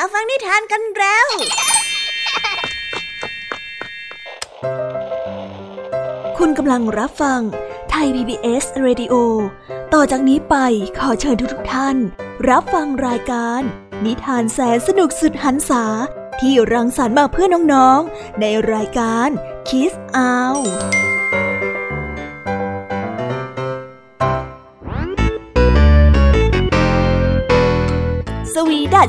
มาฟังนิทานกันแล้วคุณกำลังรับฟังไทย PBS Radio ต่อจากนี้ไปขอเชิญทุกท่านรับฟังรายการนิทานแสนสนุกสุดหรรษาที่รังสรรค์มาเพื่อน้องๆในรายการ Kids Outสวีดัส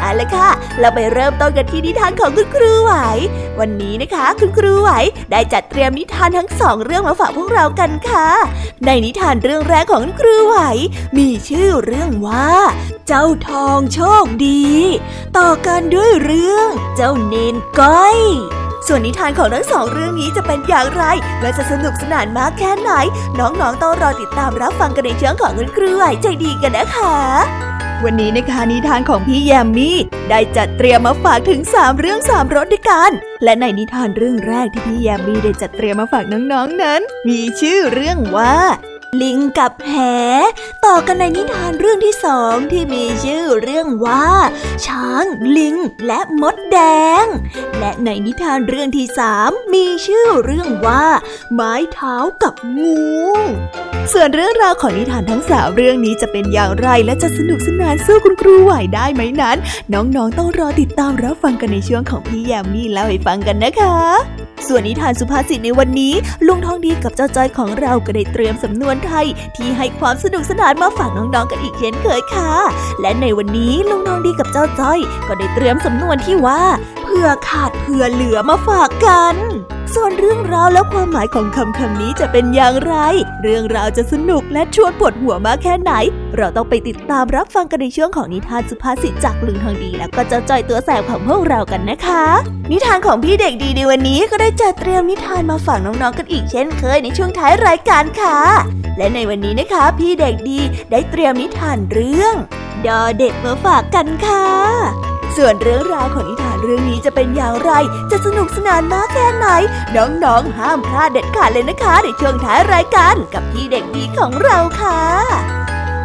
เอาล่ะค่ะเราไปเริ่มต้นกันที่นิทานของคุณครูไหววันนี้นะคะคุณครูไหวได้จัดเตรียมนิทานทั้ง2เรื่องมาฝากพวกเรากันค่ะในนิทานเรื่องแรกของคุณครูไหวมีชื่อเรื่องว่าเจ้าทองโชคดีต่อกันด้วยเรื่องเจ้าเนนก้อยส่วนนิทานของทั้งสองเรื่องนี้จะเป็นอย่างไรและจะสนุกสนานมากแค่ไหนน้องๆต้องรอติดตามรับฟังกันในช่วงของคุณครูไหวใจดีกันนะคะวันนี้นะคะนิทานของพี่แยมมี่ได้จัดเตรียมมาฝากถึง3เรื่อง3รสด้วยกันและในนิทานเรื่องแรกที่พี่แยมมี่ได้จัดเตรียมมาฝากน้องๆนั้นมีชื่อเรื่องว่าลิงกับแหต่อกันในนิทานเรื่องที่2ที่มีชื่อเรื่องว่าช้างลิงและมดแดงและในนิทานเรื่องที่3มีชื่อเรื่องว่าไม้เท้ากับงูส่วนเรื่องราวของนิทานทั้ง3เรื่องนี้จะเป็นอย่างไรและจะสนุกสนานสู้คุณครูไหวได้ไหมนั้นน้องๆต้องรอติดตามรับฟังกันในช่วงของพี่แยมมี่เล่าให้ฟังกันนะคะส่วนนิทานสุภาษิตในวันนี้ลุงทองดีกับเจ้าจ้อยของเราก็ได้เตรียมสำนวนไทยที่ให้ความสนุกสนานมาฝากน้องๆกันอีกเช่นเคยค่ะและในวันนี้ลุงทองดีกับเจ้าจ้อยก็ได้เตรียมสำนวนที่ว่าเผื่อขาดเผื่อเหลือมาฝากกันส่วนเรื่องราวและความหมายของคำนี้จะเป็นอย่างไรเรื่องราวจะสนุกและชวนปวดหัวมากแค่ไหนเราต้องไปติดตามรับฟังกันในช่วงของนิทานสุภาษิตจากลุงทองดีแล้วก็เจ้าจ้อยตัวแสบของพวกเรากันนะคะนิทานของพี่เด็กดีในวันนี้ก็ได้จัดเตรียมนิทานมาฝากน้องๆกันอีกเช่นเคยในช่วงท้ายรายการค่ะและในวันนี้นะคะพี่เด็กดีได้เตรียมนิทานเรื่องดอเด็กมาฝากกันค่ะส่วนเรื่องราวของนิทานเรื่องนี้จะเป็นอย่างไรจะสนุกสนานมากแค่ไหนน้องๆห้ามพลาดเด็ดขาดเลยนะคะในช่วงท้ายรายการกับพี่เด็กดีของเราค่ะ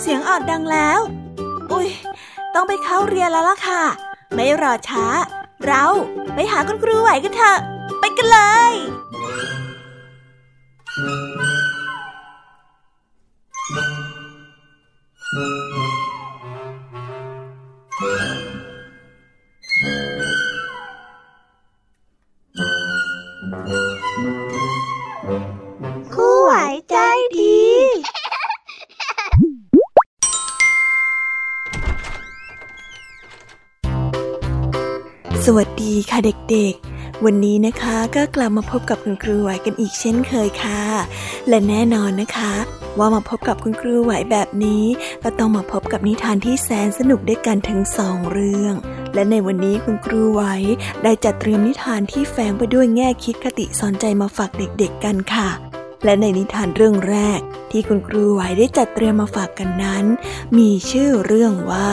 เสียงออดดังแล้วอุ๊ยต้องไปเข้าเรียนแล้วล่ะค่ะไม่รอช้าเราไปหาคุณครูไหวกันเถอะไปกันเลยคู่ไหวใจดีสวัสดีค่ะเด็กๆวันนี้นะคะก็กลับมาพบกับคุณครูไหวกันอีกเช่นเคยค่ะและแน่นอนนะคะว่ามาพบกับคุณครูไหวแบบนี้ก็ต้องมาพบกับนิทานที่แสนสนุกด้วยกันถึง2เรื่องและในวันนี้คุณครูไหวได้จัดเตรียมนิทานที่แฝงไปด้วยแง่คิดคติสอนใจมาฝากเด็กๆกันค่ะและในนิทานเรื่องแรกที่คุณครูไหวได้จัดเตรียมมาฝากกันนั้นมีชื่อเรื่องว่า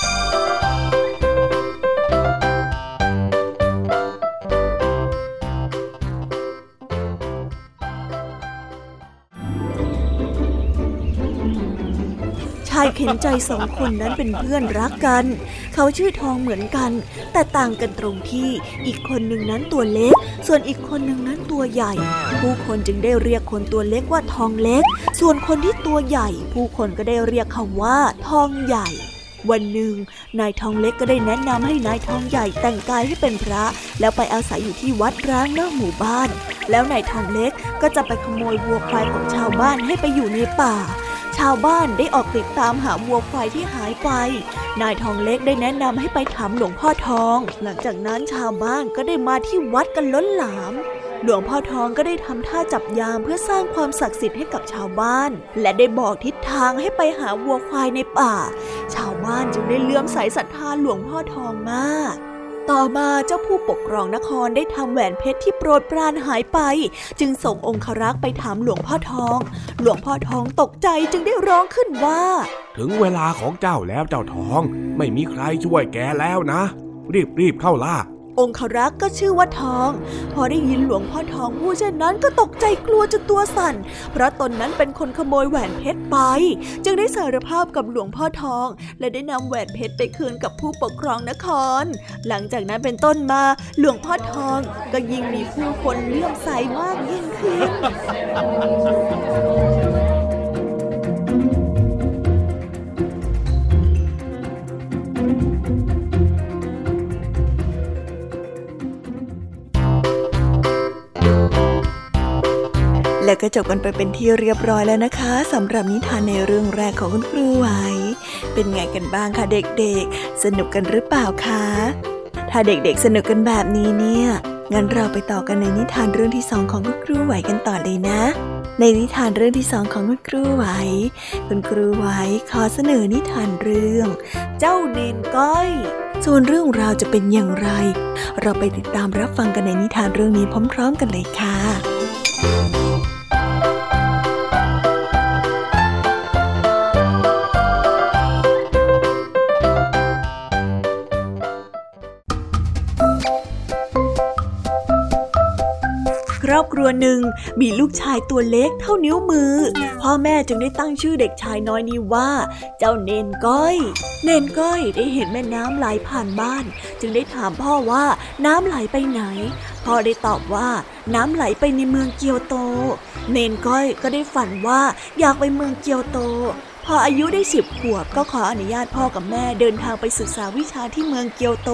ช ายเข็นใจสองคนนั้นเป็นเพื่อนรักกันเขาชื่อทองเหมือนกันแต่ต่างกันตรงที่อีกคนหนึ่งนั้นตัวเล็กส่วนอีกคนหนึ่งนั้นตัวใหญ่ผู้คนจึงได้เรียกคนตัวเล็กว่าทองเล็กส่วนคนที่ตัวใหญ่ผู้คนก็ได้เรียกเขาว่าทองใหญ่วันหนึ่งนายทองเล็กก็ได้แนะนำให้นายทองใหญ่แต่งกายให้เป็นพระแล้วไปอาศัยอยู่ที่วัดร้างนอกหมู่บ้านแล้วนายทองเล็กก็จะไปขโมยวัวควายของชาวบ้านให้ไปอยู่ในป่าชาวบ้านได้ออกติดตามหาวัวควายที่หายไปนายทองเล็กได้แนะนำให้ไปถามหลวงพ่อทองหลังจากนั้นชาวบ้านก็ได้มาที่วัดกันล้นหลามหลวงพ่อทองก็ได้ทำท่าจับยามเพื่อสร้างความศักดิ์สิทธิ์ให้กับชาวบ้านและได้บอกทิศทางให้ไปหาวัวควายในป่าชาวบ้านจึงได้เลื่อมใสศรัทธาหลวงพ่อทองมากต่อมาเจ้าผู้ปกครองนครได้ทำแหวนเพชรที่โปรดปรานหายไปจึงส่งองครักษ์ไปถามหลวงพ่อทองหลวงพ่อทองตกใจจึงได้ร้องขึ้นว่าถึงเวลาของเจ้าแล้วเจ้าทองไม่มีใครช่วยแกแล้วนะรีบเข้าล่าองครักษ์ก็ชื่อว่าทองพอได้ยินหลวงพ่อทองพูดเช่นนั้นก็ตกใจกลัวจนตัวสั่นเพราะตนนั้นเป็นคนขโมยแหวนเพชรไปจึงได้สารภาพกับหลวงพ่อทองและได้นำแหวนเพชรไปคืนกับผู้ปกครองนครหลังจากนั้นเป็นต้นมาหลวงพ่อทองก็ยิ่งมีผู้คนเลื่อมใสมากยิ่งขึ้นและก็จบกันไปเป็นที่เรียบร้อยแล้วนะคะสำหรับนิทานในเรื่องแรกของคุณครูไหวเป็นไงกันบ้างคะเด็กๆสนุกกันหรือเปล่าคะถ้าเด็กๆสนุกกันแบบนี้เนี่ยงั้นเราไปต่อกันในนิทานเรื่องที่สองของคุณครูไหวกันต่อเลยนะในนิทานเรื่องที่สองของคุณครูไหวคุณครูไหวขอเสนอนิทานเรื่องเจ้าเนนก้อยส่วนเรื่องราวจะเป็นอย่างไรเราไปติดตามรับฟังกันในนิทานเรื่องนี้พร้อมๆกันเลยค่ะครอบครัวหนึ่งมีลูกชายตัวเล็กเท่านิ้วมือพ่อแม่จึงได้ตั้งชื่อเด็กชายน้อยนี้ว่าเจ้าเนนก้อยเนนก้อยได้เห็นแม่น้ำไหลผ่านบ้านจึงได้ถามพ่อว่าน้ำไหลไปไหนพ่อได้ตอบว่าน้ำไหลไปในเมืองเกียวโตเนนก้อยก็ได้ฝันว่าอยากไปเมืองเกียวโตพออายุได้10 ขวบก็ขออนุญาตพ่อกับแม่เดินทางไปศึกษาวิชาที่เมืองเกียวโต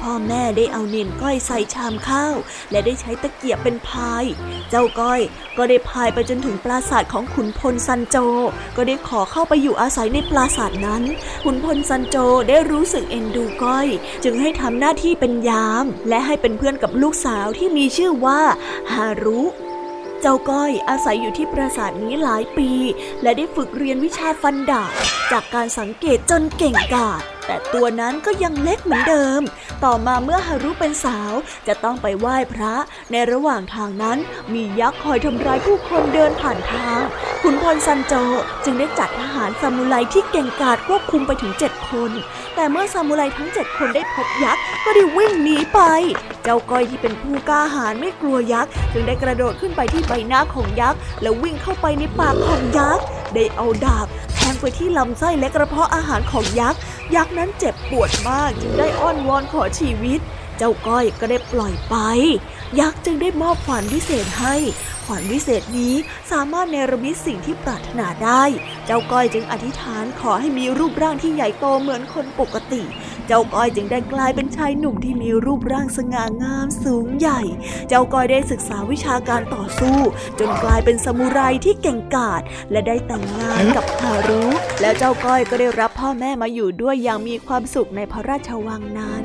พ่อแม่ได้เอาเนนก้อยใส่ชามข้าวและได้ใช้ตะเกียบเป็นพายเจ้าก้อยก็ได้พายไปจนถึงปราสาทของขุนพลซันโจก็ได้ขอเข้าไปอยู่อาศัยในปราสาทนั้นขุนพลซันโจได้รู้สึกเอ็นดูก้อยจึงให้ทำหน้าที่เป็นยามและให้เป็นเพื่อนกับลูกสาวที่มีชื่อว่าฮารุเจ้าก้อยอาศัยอยู่ที่ปราสาทนี้หลายปีและได้ฝึกเรียนวิชาฟันดาบจากการสังเกตจนเก่งกาจแต่ตัวนั้นก็ยังเล็กเหมือนเดิมต่อมาเมื่อฮารุเป็นสาวจะต้องไปไหว้พระในระหว่างทางนั้นมียักษ์คอยทำร้ายผู้คนเดินผ่านทางขุนพลซันโจจึงได้จัดทหารซามูไรที่เก่งกาจควบคุมไปถึง7 คนแต่เมื่อซามูไรทั้ง7 คนได้พบยักษ์ก็ได้วิ่งหนีไปเจ้าก้อยที่เป็นผู้กล้าหาญไม่กลัวยักษ์จึงได้กระโดดขึ้นไปที่ใบหน้าของยักษ์แล้ววิ่งเข้าไปในปากของยักษ์ได้เอาดาบแทงไปที่ลำไส้และกระเพาะอาหารของยักษ์ยักษ์นั้นเจ็บปวดมากจึงได้อ้อนวอนขอชีวิตเจ้าก้อยก็ได้ปล่อยไปยักษ์จึงได้มอบขวานวิเศษให้ขวานวิเศษนี้สามารถเนรมิตสิ่งที่ปรารถนาได้เจ้าก้อยจึงอธิษฐานขอให้มีรูปร่างที่ใหญ่โตเหมือนคนปกติเจ้าก้อยจึงได้กลายเป็นชายหนุ่มที่มีรูปร่างสง่างามสูงใหญ่เจ้าก้อยได้ศึกษาวิชาการต่อสู้จนกลายเป็นซามูไรที่เก่งกาจและได้แต่งงานกับฮารุแล้วเจ้าก้อยก็ได้รับพ่อแม่มาอยู่ด้วยอย่างมีความสุขในพระราชวังนั้น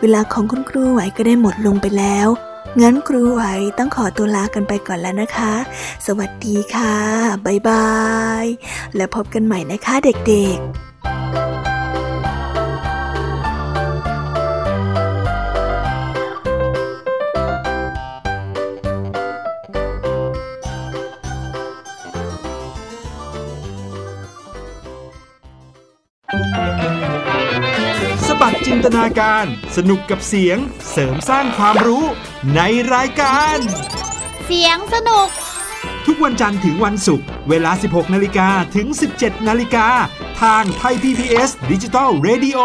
เวลาของคุณครูไหวก็ได้หมดลงไปแล้วงั้นครูไหวต้องขอตัวลากันไปก่อนแล้วนะคะสวัสดีค่ะบ๊ายบายและพบกันใหม่นะคะเด็กๆจินตนาการสนุกกับเสียงเสริมสร้างความรู้ในรายการเสียงสนุกทุกวันจันทร์ถึงวันศุกร์เวลา 16:00 น.ถึง 17:00 น.ทางไทย PBS Digital Radio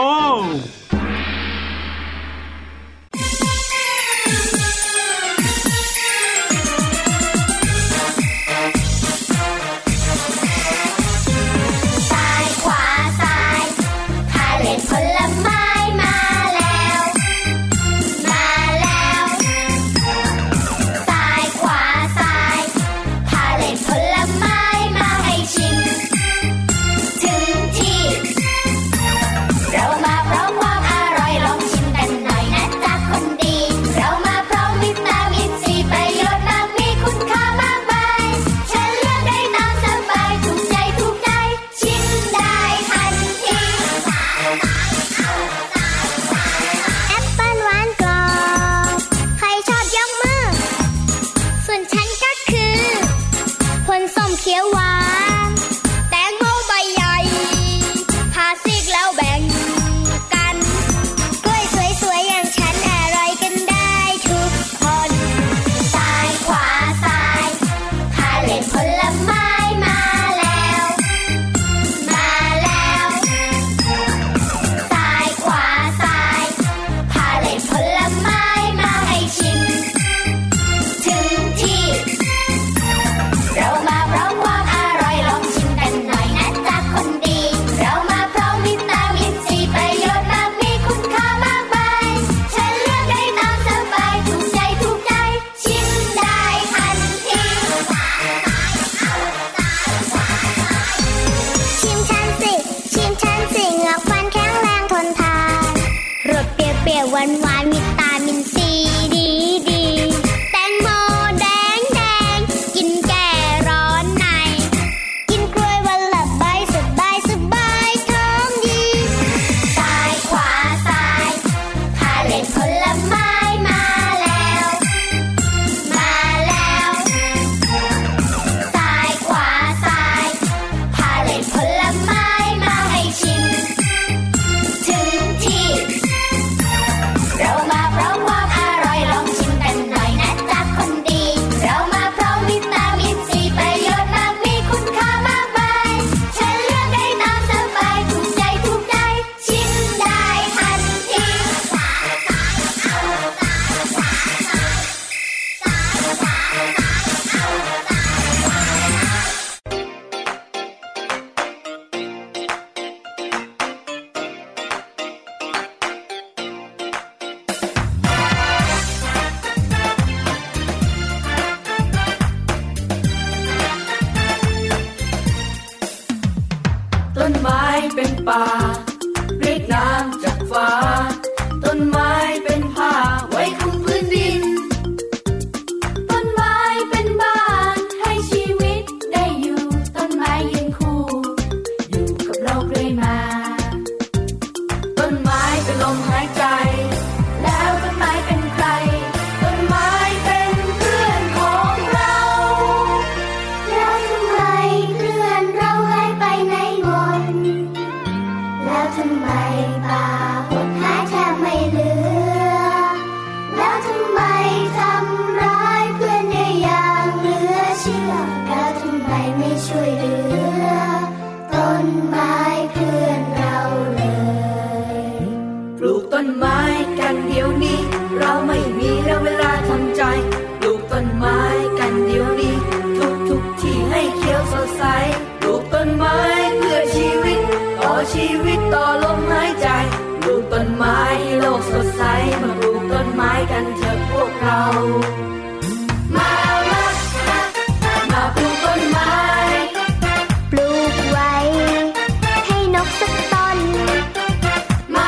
ปลูกไว้ให้นกสักต้นมา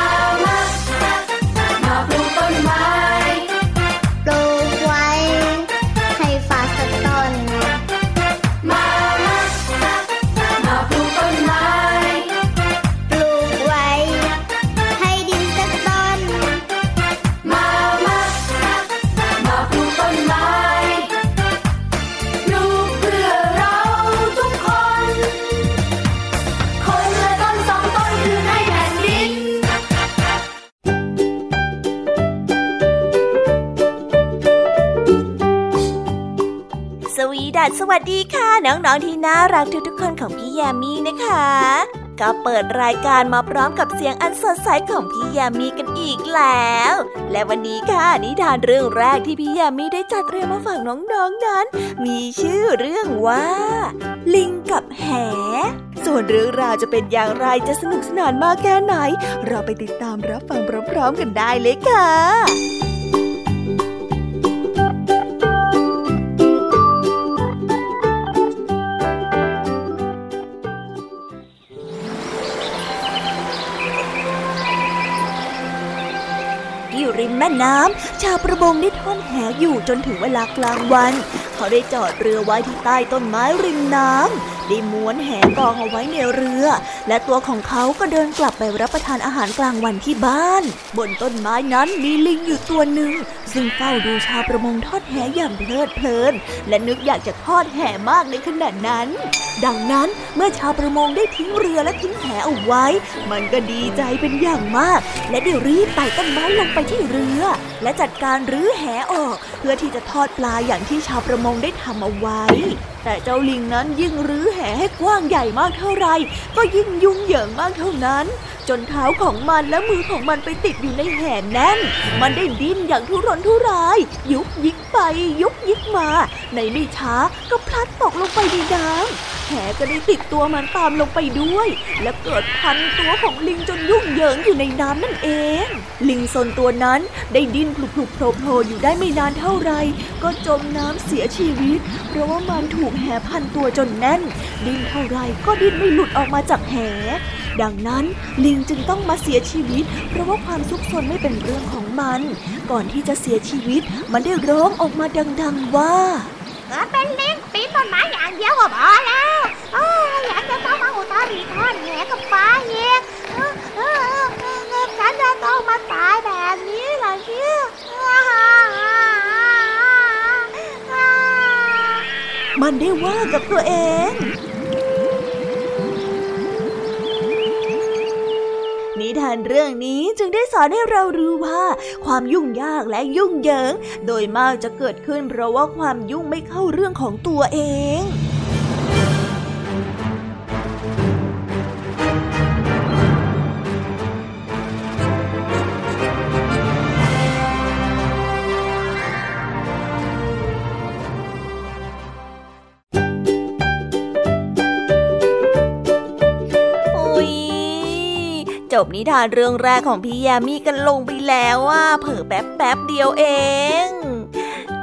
สวัสดีค่ะน้องๆที่น่ารักทุกๆคนของพี่ยามีนะคะก็เปิดรายการมาพร้อมกับเสียงอันสดใสของพี่ยามีกันอีกแล้วและวันนี้ค่ะนิทานเรื่องแรกที่พี่ยามีได้จัดเตรียมมาฝากน้องๆ นั้นมีชื่อเรื่องว่าลิงกับแหส่วนเรื่องราวจะเป็นอย่างไรจะสนุกสนานมากแค่ไหนเราไปติดตามรับฟังพร้อมๆกันได้เลยค่ะริมแม่น้ำชาวประมงได้ทอดแหอยู่จนถึงเวลากลางวันเขาได้จอดเรือไว้ที่ใต้ต้นไม้ริมน้ำได้ม้วนแหกองเอาไว้ในเรือและตัวของเขาก็เดินกลับไปรับประทานอาหารกลางวันที่บ้านบนต้นไม้นั้นมีลิงอยู่ตัวหนึ่งซึ่งเฝ้าดูชาวประมงทอดแหอย่างเพลิดเพลินและนึกอยากจะทอดแหมากในขณะนั้นดังนั้นเมื่อชาวประมงได้ทิ้งเรือและทิ้งแหเอาไว้มันก็ดีใจเป็นอย่างมากและได้รีบไต่ต้นไม้ลงไปที่เรือและจัดการรื้อแหออกเพื่อที่จะทอดปลาอย่างที่ชาวประมงได้ทำเอาไว้แต่เจ้าลิงนั้นยิ่งรื้อแหให้กว้างใหญ่มากเท่าไรก็ยิ่งยุ่งเหยิงมากเท่านั้นจนเท้าของมันและมือของมันไปติดอยู่ในแหแน่นมันได้ดิ้นอย่างทุรนทุรายยุกยิกไปยุกยิกมาในไม่ช้าก็พลัดตกลงไปในน้ำแหก็ได้ติดตัวมันตามลงไปด้วยและเกิดพันตัวของลิงจนยุ่งเหยิงอยู่ในน้ำนั่นเองลิงซนตัวนั้นได้ดิ้นพลุบๆโผล่อยู่ได้ไม่นานเท่าไรก็จมน้ำเสียชีวิตเพราะว่ามันถูกแหพันตัวจนแน่นดิ้นเท่าไรก็ดิ้นไม่หลุดออกมาจากแหดังนั้นลิงจึงต้องมาเสียชีวิตเพราะว่าความซุกซนไม่เป็นเรื่องของมันก่อนที่จะเสียชีวิตมันได้ร้องออกมาดังๆว่าก็เป็นลิงปีนต้นไม้อย่างเดียวก็พอแล้วอยากจะต้องมาอุตริทอดแหกับปลาเองฉันจะต้องมาตายแบบนี้เหรอเนี่ยมันได้ว่ากับตัวเองนิทานเรื่องนี้จึงได้สอนให้เรารู้ว่าความยุ่งยากและยุ่งเหยิงโดยมากจะเกิดขึ้นเพราะว่าความยุ่งไม่เข้าเรื่องของตัวเองจบนิทานเรื่องแรกของพี่ยามีกันลงไปแล้วว่าเผลอแป๊บๆเดียวเอง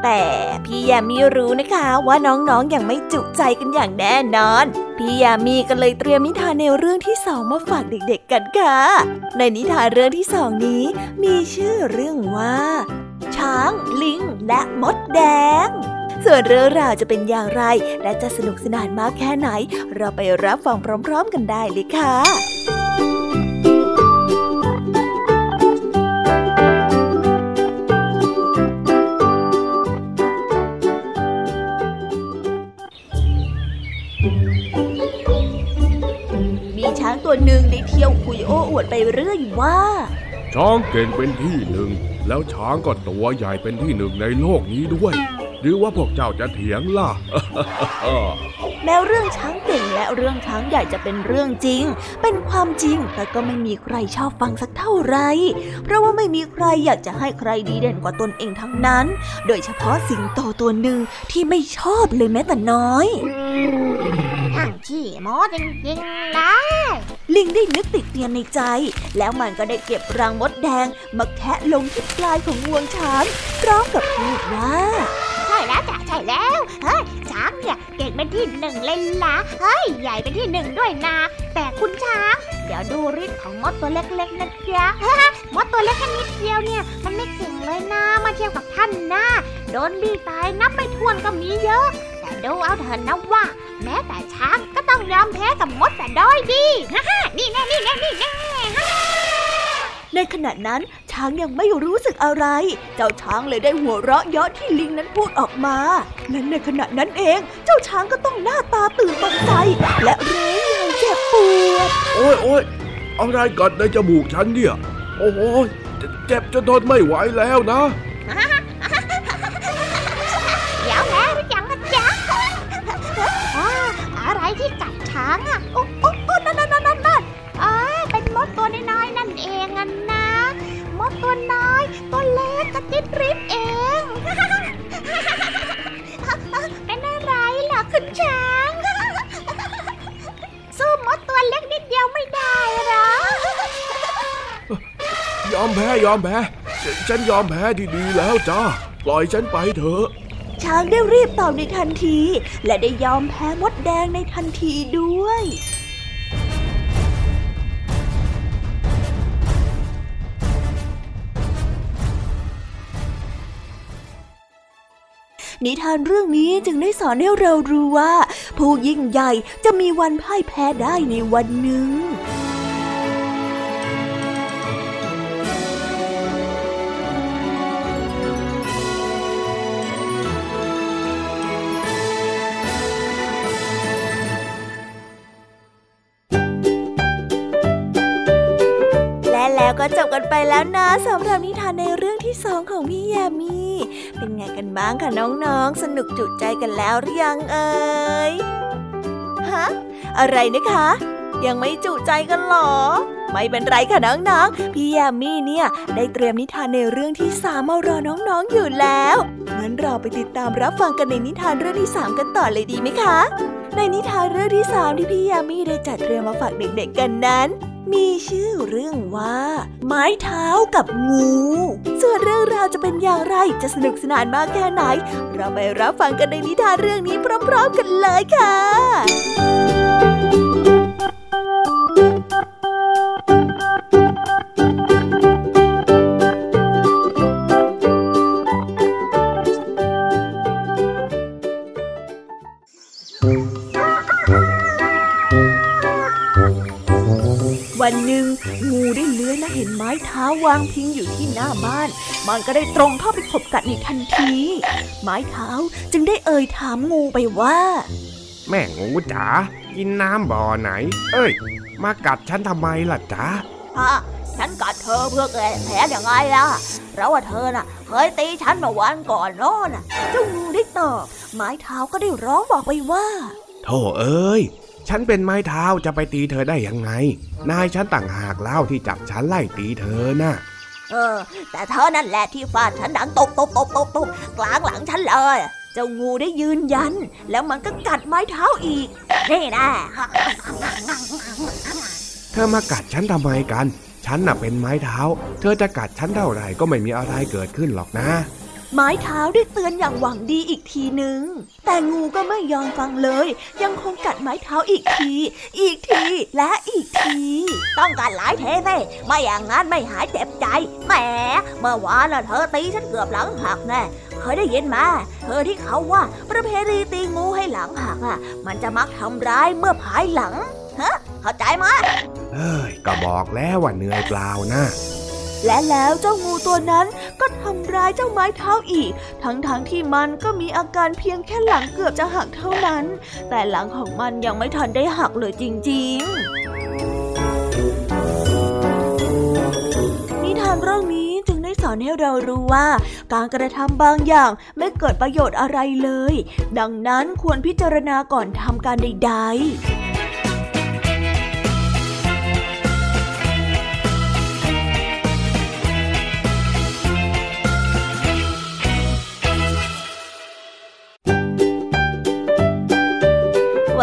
แต่พี่ยามีรู้นะคะว่าน้องๆยังไม่จุใจกันอย่างแน่นอนพี่ยามีก็เลยเตรียมนิทานแนวเรื่องที่สองมาฝากเด็กๆกันค่ะในนิทานเรื่องที่สองนี้มีชื่อเรื่องว่าช้างลิงและมดแดงส่วนเรื่องราวจะเป็นอย่างไรและจะสนุกสนานมากแค่ไหนเราไปรับฟังพร้อมๆกันได้เลยค่ะตัวหนึ่งได้เที่ยวคุยโอ้อวดไปเรื่อยว่าช้างเก่งเป็นที่หนึ่งแล้วช้างก็ตัวใหญ่เป็นที่หนึ่งในโลกนี้ด้วยหรือว่าพวกเจ้าจะเถียงล่ะ แม้เรื่องช้างเก่งและเรื่องช้างใหญ่จะเป็นเรื่องจริงเป็นความจริงแต่ก็ไม่มีใครชอบฟังสักเท่าไหร่เพราะว่าไม่มีใครอยากจะให้ใครดีเด่นกว่าตนเองทั้งนั้นโดยเฉพาะสิงโตตัวหนึ่งที่ไม่ชอบเลยแม้แต่น้อยทั้งที่หมอจริงๆนะลิงได้นึกติดเตียนในใจแล้วมันก็ได้เก็บรังมดแดงมาแคะลงที่ปลายของงวงช้างพร้อมกับพูดว่าใช่แล้วเฮ้ยช้างเนี่ยเก่งเป็นที่หนึ่งเลยนะเฮ้ยใหญ่เป็นที่หนึ่งด้วยนะแต่คุณช้างเดี๋ยวดูฤทธิ์ของมดตัวเล็กๆนะจ๊ะมดตัวเล็กแค่นิดเดียวเนี่ยมันไม่เก่งเลยนะมาเทียบกับท่านนะโดนบี้ตายนับไม่ถ้วนก็มีเยอะแต่ดูเอาเถิดนะว่าแม้แต่ช้างก็ต้องยอมแพ้กับมดแต่ด้อยดีนี่แน่ในขณะนั้นช้างยังไม่รู้สึกอะไรเจ้าช้างเลยได้หัวเราะเยาะที่ลิงนั้นพูดออกมาและในขณะนั้นเองเจ้าช้างก็ต้องหน้าตาตื่นตกใจและร้องอย่างเจ็บปวดโอ๊ยอะไรกัดในจมูกฉันเนี่ยโอ้โหเจ็บจนทนไม่ไหวแล้วนะเดี๋ยวแม่รู้จักนะจ๊ะ างอ่ะโอ๊ะโอ๊ะโอ๊ะนั่นเป็นมดตัวน้อยนั่นเองอ่ะนะมดตัวน้อยตัวเล็กกระติดริบเองเป็นอะไรเหรอคุณช้างสู้มดตัวเล็กนิดเดียวไม่ได้หรอยอมแพ้ฉันยอมแพ้ดีๆแล้วจ้าปล่อยฉันไปเถอะช้างได้รีบตอบในทันทีและได้ยอมแพ้มดแดงในทันทีด้วยนิทานเรื่องนี้จึงได้สอนให้เรารู้ว่าผู้ยิ่งใหญ่จะมีวันพ่ายแพ้ได้ในวันหนึ่งก็จบกันไปแล้วนะสำหรับนิทานในเรื่องที่2ของพี่ยามีเป็นไงกันบ้างคะน้องๆสนุกจุใจกันแล้วหรือยังเอ่ยฮะอะไรนะคะยังไม่จุใจกันหรอไม่เป็นไรค่ะน้องๆพี่ยามีเนี่ยได้เตรียมนิทานในเรื่องที่3มารอน้องๆอยู่แล้วงั้นเราไปติดตามรับฟังกันในนิทานเรื่องที่3กันต่อเลยดีไหมคะในนิทานเรื่องที่3ที่พี่ยามีได้จัดเตรียมมาฝากเด็กๆกันนั้นมีชื่อเรื่องว่าไม้เท้ากับงูส่วนเรื่องราวจะเป็นอย่างไรจะสนุกสนานมากแค่ไหนเราไปรับฟังกันในนิทานเรื่องนี้พร้อมๆกันเลยค่ะวันหนึ่งงูได้เลื้อยและเห็นไม้เท้าวางพิงอยู่ที่หน้าบ้านมันก็ได้ตรงเข้าไปขบกัดในทันทีไม้เท้าจึงได้เอ่ยถามงูไปว่าแม่งูจ๋ากินน้ำบ่อไหนเอ้ยมากัดฉันทำไมล่ะจ๊ะฮะฉันกัดเธอเพื่อแก้แผลยังไงล่ะเราว่าเธอน่ะเคยตีฉันเมื่อวันก่อนโน่นน่ะเจ้างูได้ตอบไม้เท้าก็ได้ร้องบอกไปว่าโธ่เอ้ยฉันเป็นไม้เท้าจะไปตีเธอได้ยังไงนายฉันต่างหากเล่าที่จับฉันไล่ตีเธอน่ะแต่เธอนั่นแหละที่ฟาดฉันดังตบกลางหลังฉันเลยเจ้างูได้ยืนยันแล้วมันก็กัดไม้เท้าอีกนี่นะเธอมากัดฉันทำไมกันฉันน่ะเป็นไม้เท้าเธอจะกัดฉันเท่าไหร่ก็ไม่มีอะไรเกิดขึ้นหรอกนะไม้เท้าได้เตือนอย่างหวังดีอีกทีนึงแต่งูก็ไม่ยอมฟังเลยยังคงกัดไม้เท้าอีกทีและอีกทีต้องกัดหลายเทเลยไม่อย่างนั้นไม่หายเจ็บใจแหมเมื่อวานน่ะเธอตีฉันเกือบหลังหักแน่เคยได้ยินมาเธอที่เขาว่าประเพณีตีงูให้หลังหักอ่ะมันจะมักทำร้ายเมื่อภายหลังฮะเข้าใจไหมเฮ้ยก็บอกแล้วว่าเหนื่อยเปล่านะและแล้วเจ้างูตัวนั้นก็ทำร้ายเจ้าไม้เท้าอีกทั้งที่มันก็มีอาการเพียงแค่หลังเกือบจะหักเท่านั้นแต่หลังของมันยังไม่ทันได้หักเลยจริงๆนิทานเรื่องนี้จึงได้สอนให้เรารู้ว่าการกระทำบางอย่างไม่เกิดประโยชน์อะไรเลยดังนั้นควรพิจารณาก่อนทำการใดๆ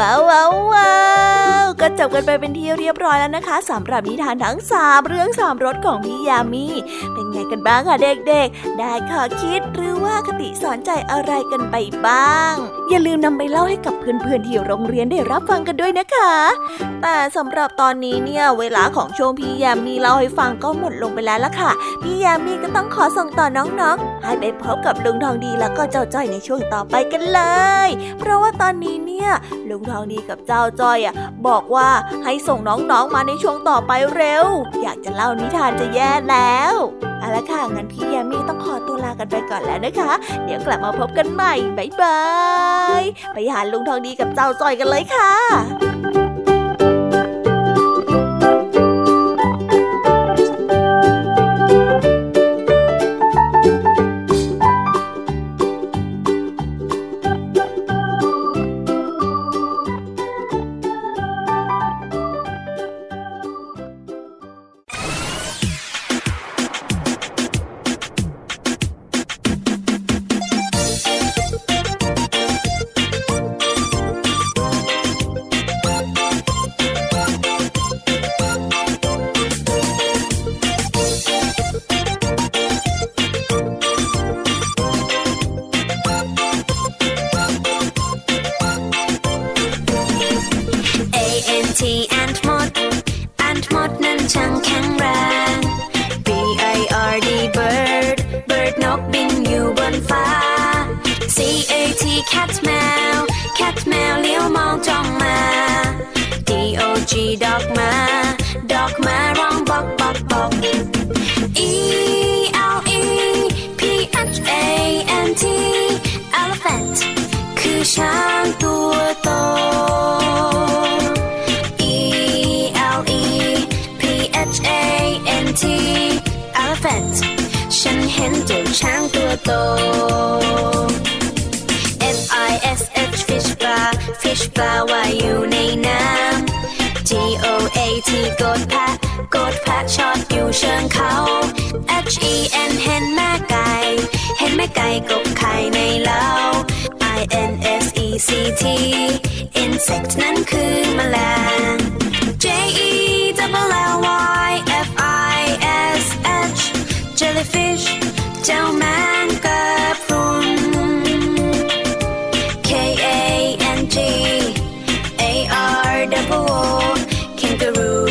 ว้าวก็จบกันไปเป็นที่เรียบร้อยแล้วนะคะสำหรับนิทานทั้ง3เรื่อง3รสของพี่ยามีเป็นไงกันบ้างคะเด็กๆได้ข้อคิดหรือว่าคติสอนใจอะไรกันไปบ้างอย่าลืมนำไปเล่าให้กับเพื่อนๆที่โรงเรียนได้รับฟังกันด้วยนะคะแต่สำหรับตอนนี้เนี่ยเวลาของช่วงพี่ยามีเล่าให้ฟังก็หมดลงไปแล้วล่ะค่ะพี่ยามีก็ต้องขอส่งต่อน้องๆให้ไปพบกับลุงทองดีแล้วก็เจ้าจ้อยในช่วงต่อไปกันเลยเพราะว่าตอนนี้เนี่ยลุงทองดีกับเจ้าจ้อยบอกว่าให้ส่งน้องๆมาในช่วงต่อไปเร็วอยากจะเล่านิทานจะแย่แล้วเอาล่ะค่ะงั้นพี่ยามีต้องขอตัวลากันไปก่อนแล้วนะคะเดี๋ยวกลับมาพบกันใหม่บ๊ายบายไปหาลุงทองดีกับเจ้าจ้อยกันเลยค่ะ F-I-S-H fish bar fish bar ว่าอยู่ในน้ำ G-O-A-T กดแพะกดแพะชอดอยู่เชิงเขา H-E-N เห็นแม่ไก่เห็นแม่ไก่กบไข่ในเล้า I-N-S-E-C-T insect นั้นคือแมลง J-E-L-L-Y-F-I-S-H jellyfish เจ้าแมงกะพรุน K-A-N-G-A-R-O-O kangaroo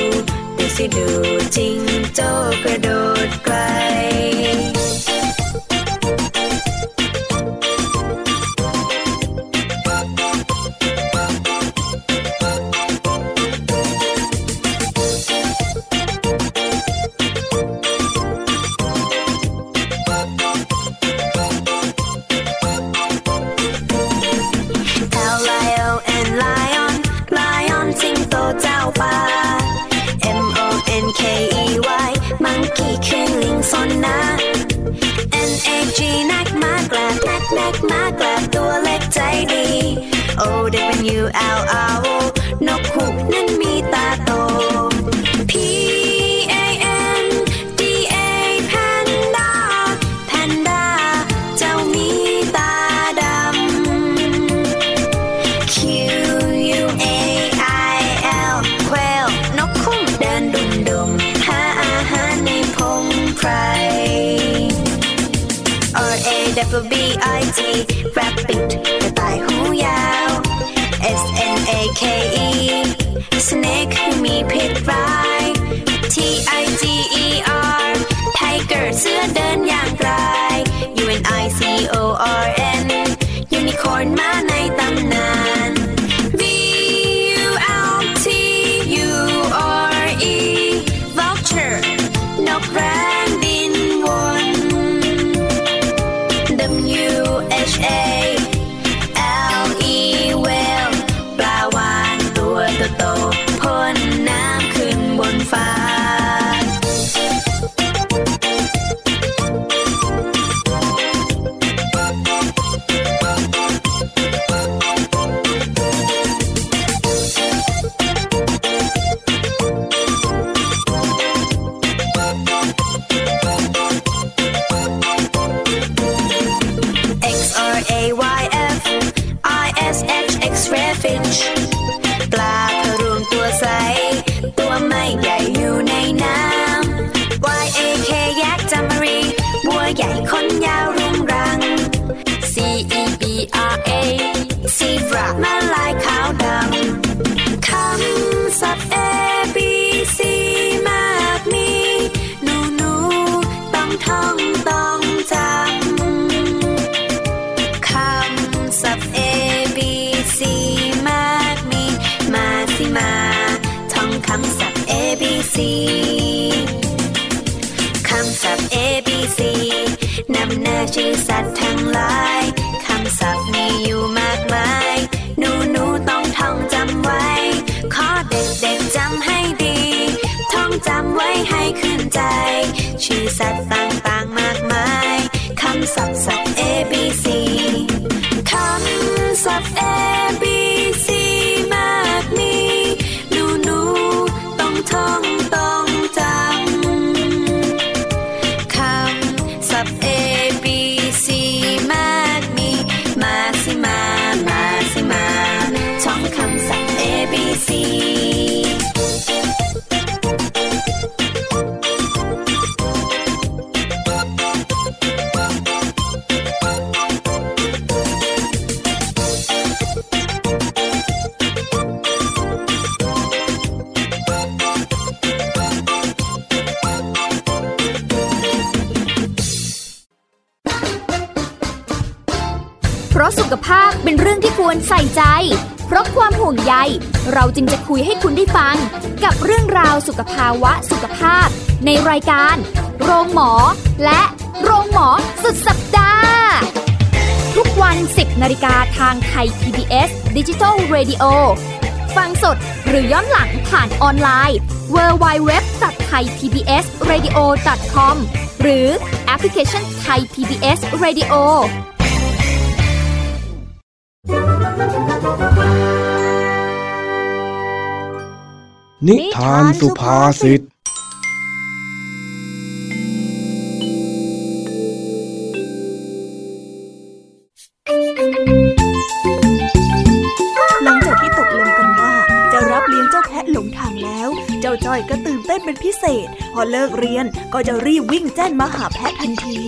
ดูสิดูจิงโจ้กระโดดไกลB-I-T rabbit กระต่ายหูยาว S-N-A-K-E snake มีพิษร้าย T-I-G-E-R tiger เสือเดินอย่างไกล U-N-I-C-O-R-N unicorn มาในตำนาน V-U-L-T-U-R-E vulture นกแร้ชื่อสัตว์ทั้งหลายคำศัพท์มีอยู่มากมายหนูๆต้องท่องจำไว้ขอเด็กๆจำให้ดีท่องจำไว้ให้ขึ้นใจชื่อสัตว์ต่างๆมากมายคำศัพท์สัตว์ A B C คำศัพท์ A B C มากมีหนูๆต้องท่องต้องจำคำศัพท์ Aเพราะสุขภาพเป็นเรื่องที่ควรใส่ใจเพราะความห่วงใยเราจึงจะคุยให้คุณได้ฟังกับเรื่องราวสุขภาวะสุขภาพในรายการโรงหมอและโรงหมอสุดสัปดาห์ทุกวัน 10:00 น.ทางไทย PBS Digital Radio ฟัง สดหรือย้อนหลังผ่านออนไลน์ www.thaipbsradio.com หรือแอปพลิเคชัน Thai PBS Radioนิทานสุภาษิตหลังจากที่ตกลงกันว่าจะรับเลี้ยงเจ้าแพะหลงทางแล้วเจ้าจ้อยก็ตื่นเต้นเป็นพิเศษพอเลิกเรียนก็จะรีบวิ่งแจ้นมาหาแพะทันที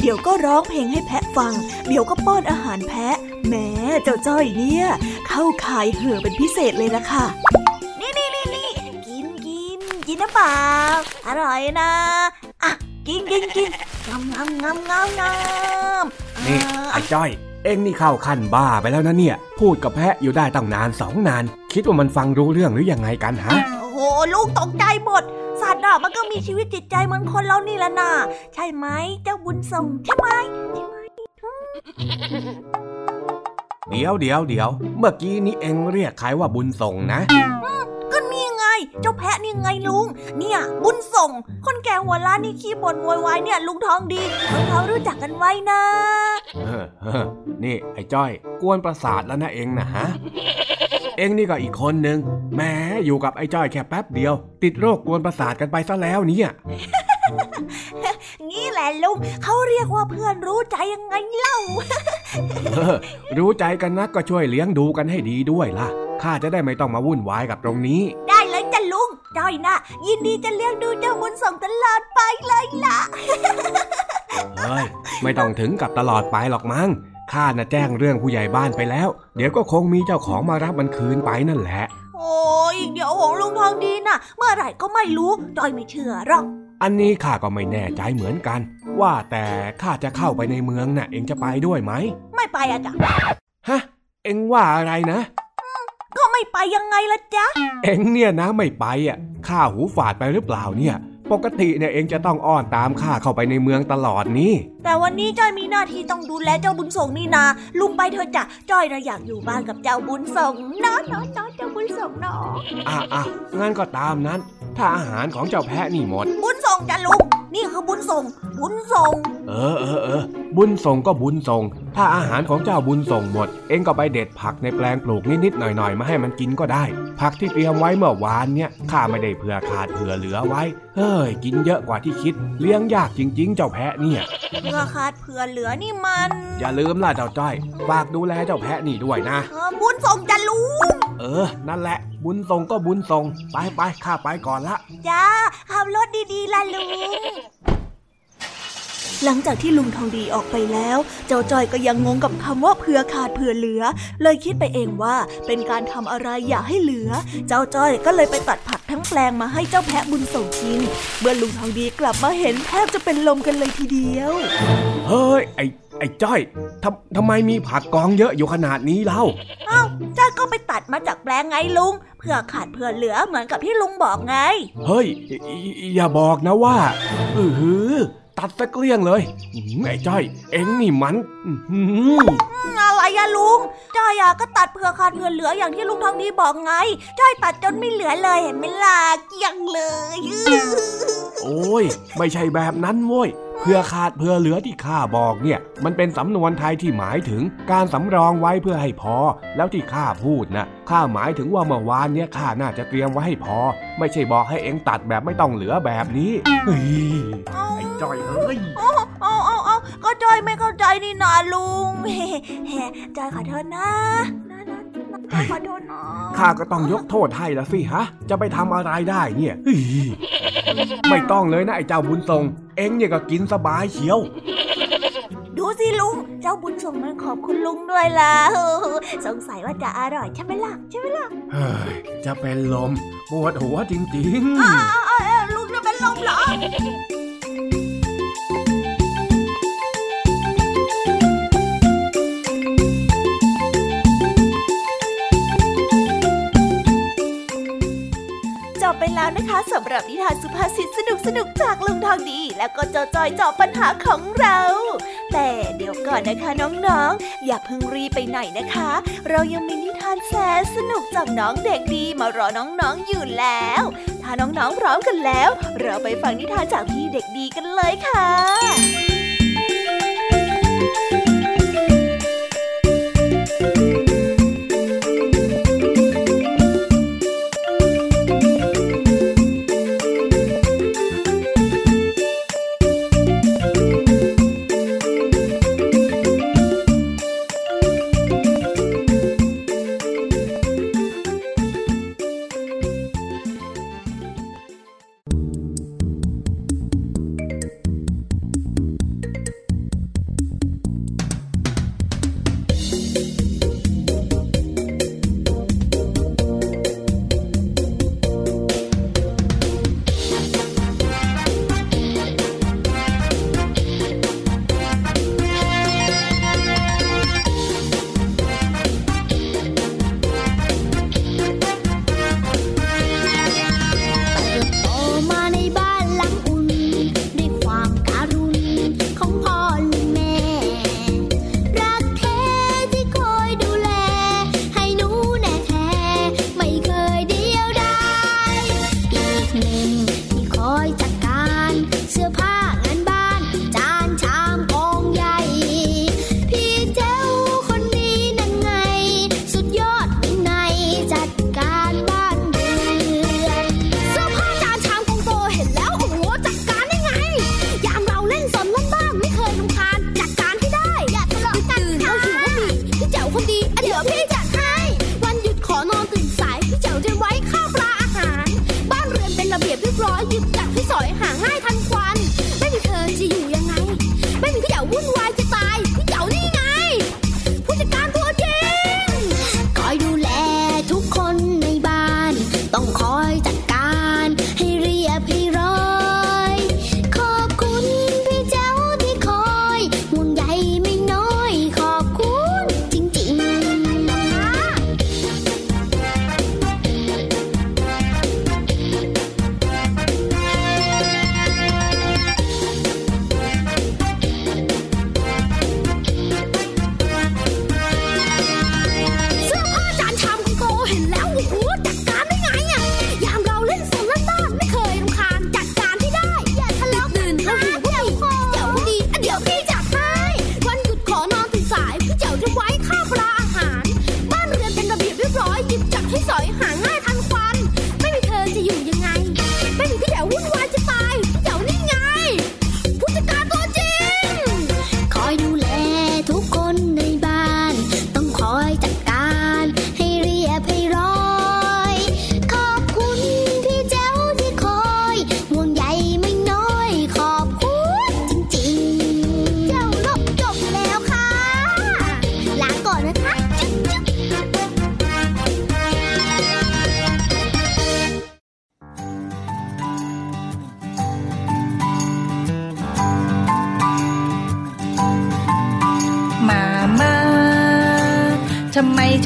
เดี๋ยวก็ร้องเพลงให้แพะฟังเดี๋ยวก็ป้อนอาหารแพะแหมเจ้าจ้อยเนี่ยเข้าข่ายเห่อเป็นพิเศษเลยล่ะค่ะกินนะเปล่าอร่อยนะอ่ะกินงำนี่ไอ้จ้อยเอ็งนี่เข้าขั้นบ้าไปแล้วนะเนี่ยพูดกับแพะอยู่ได้ตั้งนาน2 นานคิดว่ามันฟังรู้เรื่องหรือยังไงกันฮะโอ้โหลูกตกใจหมดสัตว์น่ะมันก็มีชีวิตจิตใจเหมือนคนเรานี่แหละน่ะใช่ไหมเจ้าบุญส่งใช่ไหมเดี๋ยวเมื่อกี้นี้เอ็งเรียกใครว่าบุญส่งนะเจ้าแพะนี่ไงลุงเนี่ยบุญส่งคนแก่หัวล้านนี่ขี้บ่นโวยวายเนี่ยลุงทองดีเขารู้จักกันไว้นะนี่ไอ้จ้อยกวนประสาทแล้วนะเองนะฮะ เองนี่ก็อีกคนนึงแหมอยู่กับไอ้จ้อยแค่แป๊บเดียวติดโรคกวนประสาทกันไปซะแล้วเนี่ย นี่แหละลุงเขาเรียกว่าเพื่อนรู้ใจยังไงเล่า รู้ใจกันนักก็ช่วยเลี้ยงดูกันให้ดีด้วยล่ะข้าจะได้ไม่ต้องมาวุ่นวายกับตรงนี้ได้เลยจ้ะลุงจ้อยนะยินดีจะเลี้ยงดูเจ้าบุญส่งตลอดไปเลยล่ะเฮ้ยไม่ต้องถึงกับตลอดไปหรอกมั้งข้าน่ะแจ้งเรื่องผู้ใหญ่บ้านไปแล้วเดี๋ยวก็คงมีเจ้าของมารับมันคืนไปนั่นแหละโอ้ยเดี๋ยวของลุงทองดีนะเมื่อไหร่ก็ไม่รู้จ้อยไม่เชื่อหรอกอันนี้ข้าก็ไม่แน่ใจเหมือนกันว่าแต่ข้าจะเข้าไปในเมืองน่ะเอ็งจะไปด้วยไหมไม่ไปอ่ะจ้ะฮะเอ็งว่าอะไรนะก็ไม่ไปยังไงล่ะจ๊ะเอ็งเนี่ยนะไม่ไปอ่ะข้าหูฝาดไปหรือเปล่าเนี่ยปกติเนี่ยเอ็งจะต้องอ้อนตามข้าเข้าไปในเมืองตลอดนี่แต่วันนี้จ้อยมีหน้าที่ต้องดูแลเจ้าบุญส่งนี่นาลุงไปเถอะจ้ะจ้อยเราอยากอยู่บ้านกับเจ้าบุญส่งนะเจ้าบุญส่งเนาะอ่ะงั้นก็ตามนั้นถ้าอาหารของเจ้าแพะนี่หมดบุญส่งจ้ะลุงนี่คือบุญส่งบุญส่งก็บุญส่งถ้าอาหารของเจ้าบุญส่งหมดเอ็งก็ไปเด็ดผักในแปลงปลูกนิดๆหน่อยๆมาให้มันกินก็ได้ผักที่เตรียมไว้เมื่อวานเนี่ยข้าไม่ได้เผื่อขาดเผื่อเหลือไว้เฮ้ยกินเยอะกว่าที่คิดเลี้ยงยากจริงๆเจ้าแพะเนี่ยเผื่อขาดเผื่อเหลือนี่มันอย่าลืมล่ะเจ้าจ้อยฝากดูแลเจ้าแพะนี่ด้วยนะบุญส่งจะรู้นั่นแหละบุญส่งก็บุญส่งไปข้าไปก่อนละจ้าขับรถดีๆล่ะลุงหลังจากที่ลุงทองดีออกไปแล้วเจ้าจ้อยก็ยังงงกับคำว่าเผื่อขาดเผื่อเหลือเลยคิดไปเองว่าเป็นการทำอะไรอย่าให้เหลือเจ้าจ้อยก็เลยไปตัดผักทั้งแปลงมาให้เจ้าแพะบุญส่งกินเมื่อลุงทองดีกลับมาเห็นแทบจะเป็นลมกันเลยทีเดียวเฮ้ยไอ้จ้อยทำไมมีผักกองเยอะอยู่ขนาดนี้เล่าจ้อยก็ไปตัดมาจากแปลงไงลุงเผื่อขาดเผื่อเหลือเหมือนกับที่ลุงบอกไงเฮ้ยอย่าบอกนะว่าตัดตะเกลี้ยงเลยไอ้จ้อยเอ็งนี่มันอะไรอะลุงจ้อยก็ตัดเผื่อขาดเผื่อเหลืออย่างที่ลุงทองดีบอกไงจ้อยตัดจนไม่เหลือเลยเห็นไหมล่ะเกลี้ยงเลยโอ้ยไม่ใช่แบบนั้นโว้ยเผื่อขาดเผื่อเหลือที่ข้าบอกเนี่ยมันเป็นสำนวนไทยที่หมายถึงการสำรองไว้เพื่อให้พอแล้วที่ข้าพูดนะข้าหมายถึงว่าเมื่อวานเนี่ยข้าน่าจะเตรียมไว้ให้พอไม่ใช่บอกให้เอ็งตัดแบบไม่ต้องเหลือแบบนี้ไอ้จ้อยเอ้ยเอาก็จ้อยไม่เข้าใจนี่นาลุงจ้อยขอโทษนะขอโทษนะข้าก็ต้องยกโทษให้ละสิฮะจะไปทำอะไรได้เนี่ยไม่ต้องเลยนะไอ้เจ้าบุญทรงเอ็งเนี่ยก็กินสบายเชียวดูสิลุงเจ้าบุญส่งมาขอบคุณลุงด้วยล่ะสงสัยว่าจะอร่อยใช่ไหมล่ะเฮ้ยจะเป็นลมปวดหัวจริงๆลุงจะเป็นลมเหรอไปแล้วนะคะสำหรับนิทานสุภาษิตสนุกๆจากลุงทองดีแล้วก็เจ้าจอยจอบปัญหาของเรา แต่เดี๋ยวก่อนนะคะน้องๆอย่าเพิ่งรีบไปไหนนะคะเรายังมีนิทานแสนสนุกจากน้องเด็กดีมารอน้องๆอยู่แล้วถ้าน้องๆพร้อมกันแล้วเราไปฟังนิทานจากพี่เด็กดีกันเลยค่ะ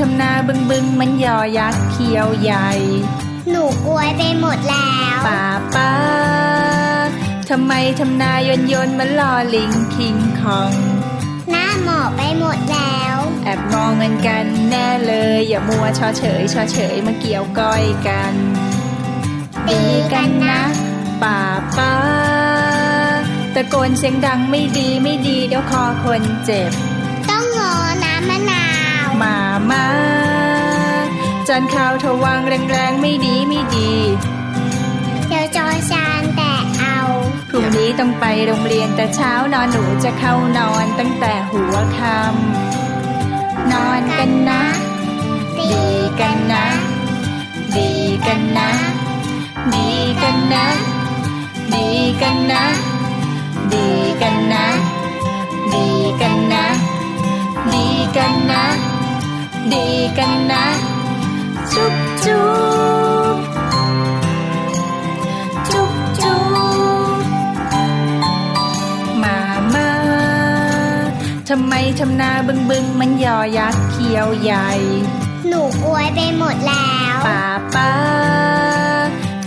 ชำนาบึงบึงมันยอยักษ์เขียวใหญ่หนูกลัวไปหมดแล้วป้าทำไมชำนายนยนมันลอลิงคิงคองหน้าหมอบไปหมดแล้วแอบมองกันแน่เลยอย่ามัวชอเฉยมาเกี่ยวก้อยกันตีกันนะป้าตะโกนเสียงดังไม่ดีเดี๋ยวคอคนเจ็บต้องงอน้ำมะนาวมาจานข้าวทวางแรงไม่ดีเดี๋ยวจอชานแต่เอาพรุ่งนี้ต้องไปโรงเรียนแต่เช้านอนหนูจะเข้านอนตั้งแต่หัวค่ำนอนกันนะดีกันนะดีกันนะจุ๊บมาทำไมชำนาบึงมันยอยักษ์เขียวใหญ่หนูกลัวไปหมดแล้วป้า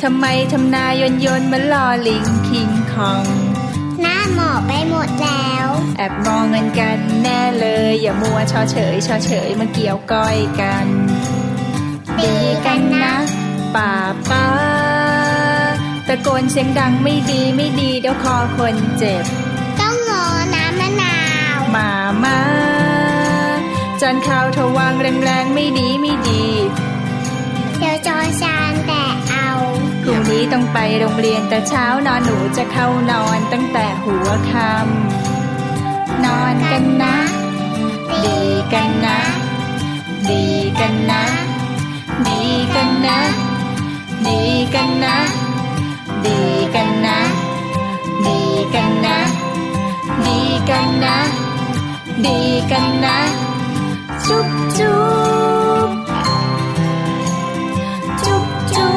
ทำไมชำนายนมันลอลิงคิงคองหน้าหมอบไปหมดแล้ว แอบมองเงินกันแน่เลยอย่ามัวชอเฉยมาเกี่ยวก้อยกันดีกันนะป่าป้าตะโกนเสียงดังไม่ดีเดี๋ยวคอคนเจ็บต้องงอน้ำมะนาวมาจานข้าวเธอวางแรงไม่ดีเดี๋ยวจอชานแต่เอาพรุ่งนี้ต้องไปโรงเรียนแต่เช้านอนหนูจะเข้านอนตั้งแต่หัวค่ำนอนกันนะดีกันนะดีกันนะดีกันนะดีกันนะดีกันนะดีกันนะดีกันนะดีกันนะจุ๊บจุ๊บจุ๊บจุ๊บ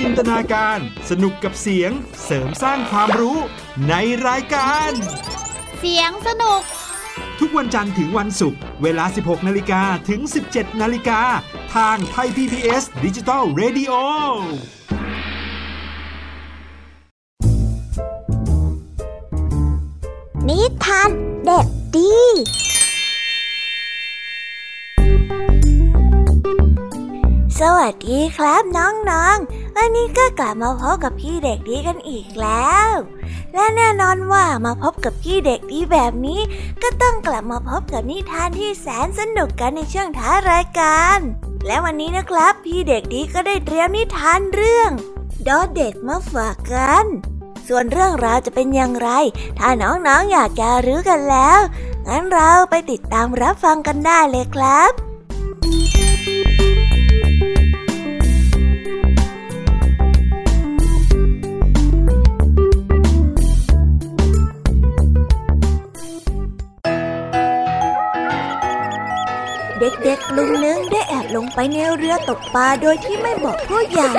จินตนาการสนุกกับเสียงเสริมสร้างความรู้ในรายการเสียงสนุกทุกวันจันทร์ถึงวันศุกร์เวลา 16:00 น.ถึง 17:00 น.ทางไทย PBS Digital Radioนิทานเด็กดีสวัสดีครับน้องๆวันนี้ก็กลับมาพบกับพี่เด็กดีกันอีกแล้วและแน่นอนว่ามาพบกับพี่เด็กดีแบบนี้ก็ต้องกลับมาพบกับนิทานที่แสนสนุกกันในช่วงท้ายรายการและวันนี้นะครับพี่เด็กดีก็ได้เตรียมนิทานเรื่องดอเด็กมาฝากกันส่วนเรื่องราวจะเป็นอย่างไรถ้าน้องๆอยากจะรู้กันแล้วงั้นเราไปติดตามรับฟังกันได้เลยครับเด็กๆลุงนึงได้แอบลงไปในเรือตกปลาโดยที่ไม่บอกผู้ใหญ่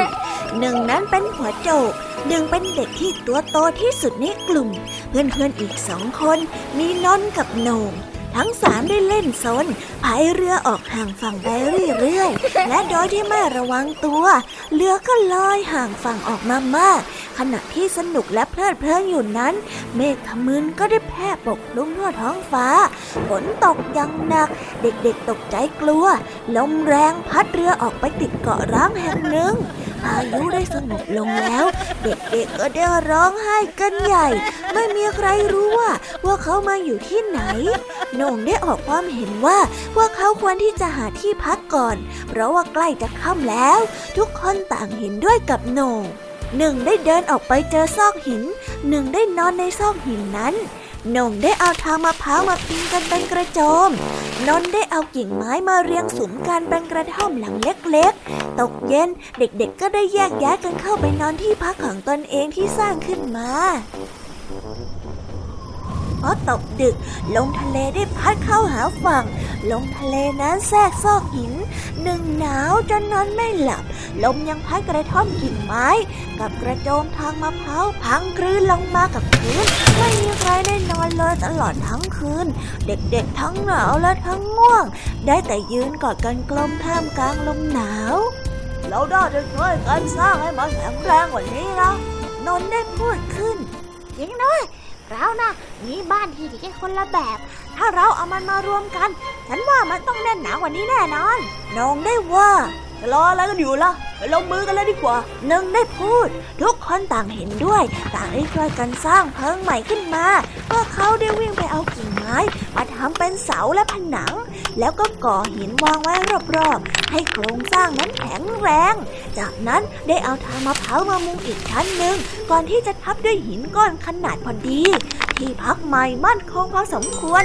หนึ่งนั้นเป็นหัวโจกหนึ่งเป็นเด็กที่ตัวโตที่สุดในกลุ่มเพื่อนๆอีกสองคนมีนนท์กับโหน่งทั้งสามได้เล่นซนพายเรือออกห่างฝั่งไปเรื่อยๆและโดยที่ไม่ระวังตัวเรือก็ลอยห่างฝั่งออกมามากขณะที่สนุกและเพลิดเพลินอยู่นั้นเมฆขมึนก็ได้แผ่ปกคลุมทั่วท้องฟ้าฝนตกอย่างหนักเด็กๆตกใจกลัวลมแรงพัดเรือออกไปติดเกาะร้างแห่งหนึ่งพายุได้สงบลงแล้วเด็กๆก็ได้ร้องไห้กันใหญ่ไม่มีใครรู้ว่าเขามาอยู่ที่ไหนโหน่งได้ออกความเห็นว่าพวกเขาควรที่จะหาที่พักก่อนเพราะว่าใกล้จะค่ำแล้วทุกคนต่างเห็นด้วยกับโหน่งหนึ่งได้เดินออกไปเจอซอกหินหนึ่งได้นอนในซอกหินนั้นโหน่งได้เอาทางมะพร้าวมาพิงกันเป็นกระโจมนนท์ได้เอากิ่งไม้มาเรียงสุมกันเป็นกระท่อมหลังเล็กๆตกเย็นเด็กๆก็ได้แยกย้ายกันเข้าไปนอนที่พักของตนเองที่สร้างขึ้นมาพอตกดึกลมทะเลได้พัดเข้าหาฝั่งลมทะเลนั้นแทรกซอกหินหนึ่งหนาวจนนอนไม่หลับลมยังพัดกระท่อมกิ่งไม้กับกระโจมทางมะพร้าวพังคลื่นลงมากับพื้นไม่มีใครได้นอนเลยตลอดทั้งคืนเด็กๆทั้งหนาวและทั้งง่วงได้แต่ยืนกอดกันกลมท่ามกลางลมหนาวเราได้จะช่วยกันสร้างให้มันแข็งแรงกว่านี้นะนนท์ได้พูดขึ้นยิงน้อยเรานะมีบ้านที่ดีกันคนละแบบถ้าเราเอามันมารวมกันฉันว่ามันต้องแน่นหนากว่านี้แน่นอนน้องได้ว่ารออะไรกันอยู่ล่ะไปลงมือกันเลยดีกว่าหนึ่งได้พูดทุกคนต่างเห็นด้วยต่างได้ช่วยกันสร้างเพิงใหม่ขึ้นมาพวกเขาได้วิ่งไปเอากิ่งไม้มาทำเป็นเสาและผนังแล้วก็ก่อหินวางไว้รอบๆให้โครงสร้างนั้นแข็งแรงจากนั้นได้เอาทางมะพร้าวมามุงอีกชั้นหนึ่งก่อนที่จะทับด้วยหินก้อนขนาดพอดี ที่พักใหม่มั่นคงพอสมควร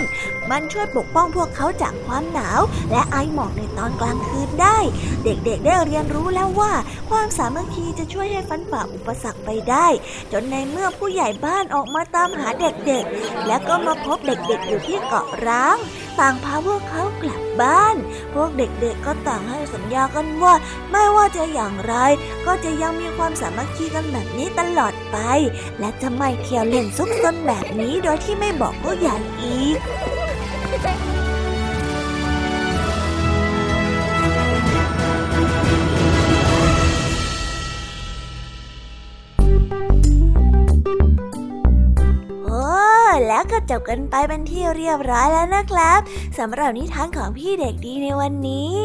มันช่วยปกป้องพวกเขาจากความหนาวและไอหมอกในตอนกลางคืนได้เด็กๆได้เรียนรู้แล้วว่าความสามัคคีจะช่วยให้ฟันฝ่าอุปสรรคไปได้จนในเมื่อผู้ใหญ่บ้านออกมาตามหาเด็กๆและก็มาพบเด็กๆอยู่ที่เกาะร้างต่างพาพวกเขากลับบ้านพวกเด็กๆก็ต่างให้สัญญากันว่าไม่ว่าจะอย่างไรก็จะยังมีความสามัคคีกันแบบนี้ตลอดไปและจะไม่เที่ยวเล่นซุกซนแบบนี้โดยที่ไม่บอกผู้ใหญ่อีกแล้วก็จบกันไปเป็นที่เรียบร้อยแล้วนะครับสำหรับนิทานของพี่เด็กดีในวันนี้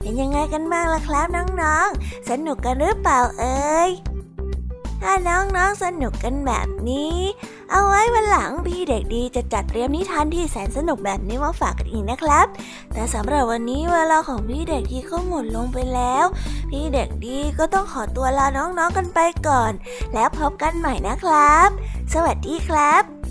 เป็นยังไงกันบ้างล่ะครับน้องๆสนุกกันหรือเปล่าเอ่ยถ้าน้องๆสนุกกันแบบนี้เอาไว้วันหลังพี่เด็กดีจะจัดเตรียมนิทานที่แสนสนุกแบบนี้มาฝากกันอีกนะครับแต่สำหรับวันนี้เวลาของพี่เด็กดีก็หมดลงไปแล้วพี่เด็กดีก็ต้องขอตัวลาน้องๆกันไปก่อนแล้วพบกันใหม่นะครับสวัสดีครับ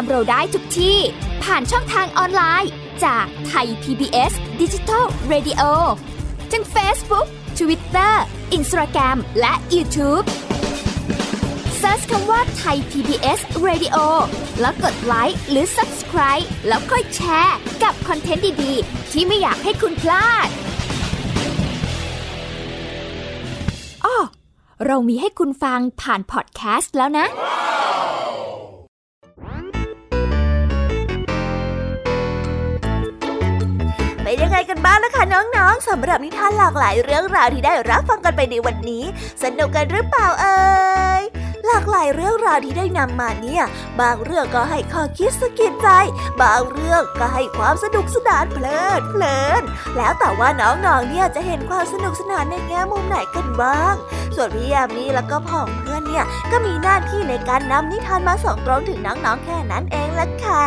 ามเราได้ทุกที่ผ่านช่องทางออนไลน์จากไทย PBS Digital Radio ทั้ง Facebook Twitter Instagram และ YouTube Search คำว่าไทย PBS Radio แล้วกดไลค์หรือ Subscribe แล้วค่อยแชร์กับคอนเทนต์ดีๆที่ไม่อยากให้คุณพลาดอ้อเรามีให้คุณฟังผ่านพอดแคสต์แล้วนะเป็นยังไงกันบ้างล่ะคะน้องๆสำหรับนิทานหลากหลายเรื่องราวที่ได้รับฟังกันไปในวันนี้สนุกกันหรือเปล่าเอ่ยหลากหลายเรื่องราวที่ได้นำมาเนี่ยบางเรื่องก็ให้ข้อคิดสะกิดใจบางเรื่องก็ให้ความสนุกสนานเพลินแล้วแต่ว่าน้องๆเนี่ยจะเห็นความสนุกสนานในแง่มุมไหนกันบ้างส่วนพี่ยามีแล้วก็พ่อเพื่อนเนี่ยก็มีหน้าที่ในการนำนิทานมาส่งตรงถึงน้องๆแค่นั้นเองล่ะค่ะ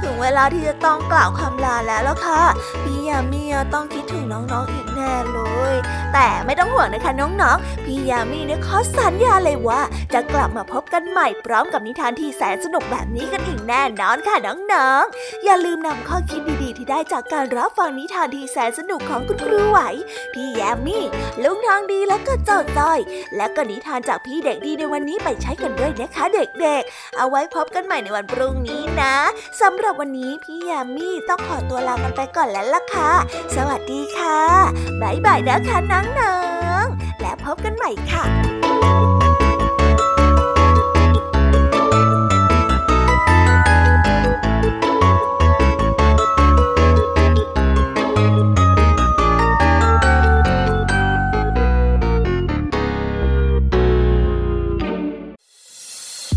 ถึงเวลาที่จะต้องกล่าวคำลาแล้วล่ะค่ะพี่ยามีต้องคิดถึงน้องๆอีกแน่เลยแต่ไม่ต้องห่วงนะคะน้องๆพี่ยามีเนี่ยขอสัญญาเลยว่าจะกลับมาพบกันใหม่พร้อมกับนิทานที่แสนสนุกแบบนี้กันอีกแน่นอนค่ะน้องๆอย่าลืมนำข้อคิดดีๆที่ได้จากการรับฟังนิทานที่แสนสนุกของคุณครูไหวพี่ยามีลุงทองดีแล้วก็เจ้าจ้อยและก็นิทานจากพี่เด็กดีในวันนี้ไปใช้กันด้วยนะคะเด็กๆเอาไว้พบกันใหม่ในวันพรุ่งนี้นะสำหรับวันนี้พี่ยามีต้องขอตัวลากันไปก่อนแล้วล่ะค่ะสวัสดีค่ะบ๊ายบายนะคะน้องๆและพบกันใหม่ค่ะต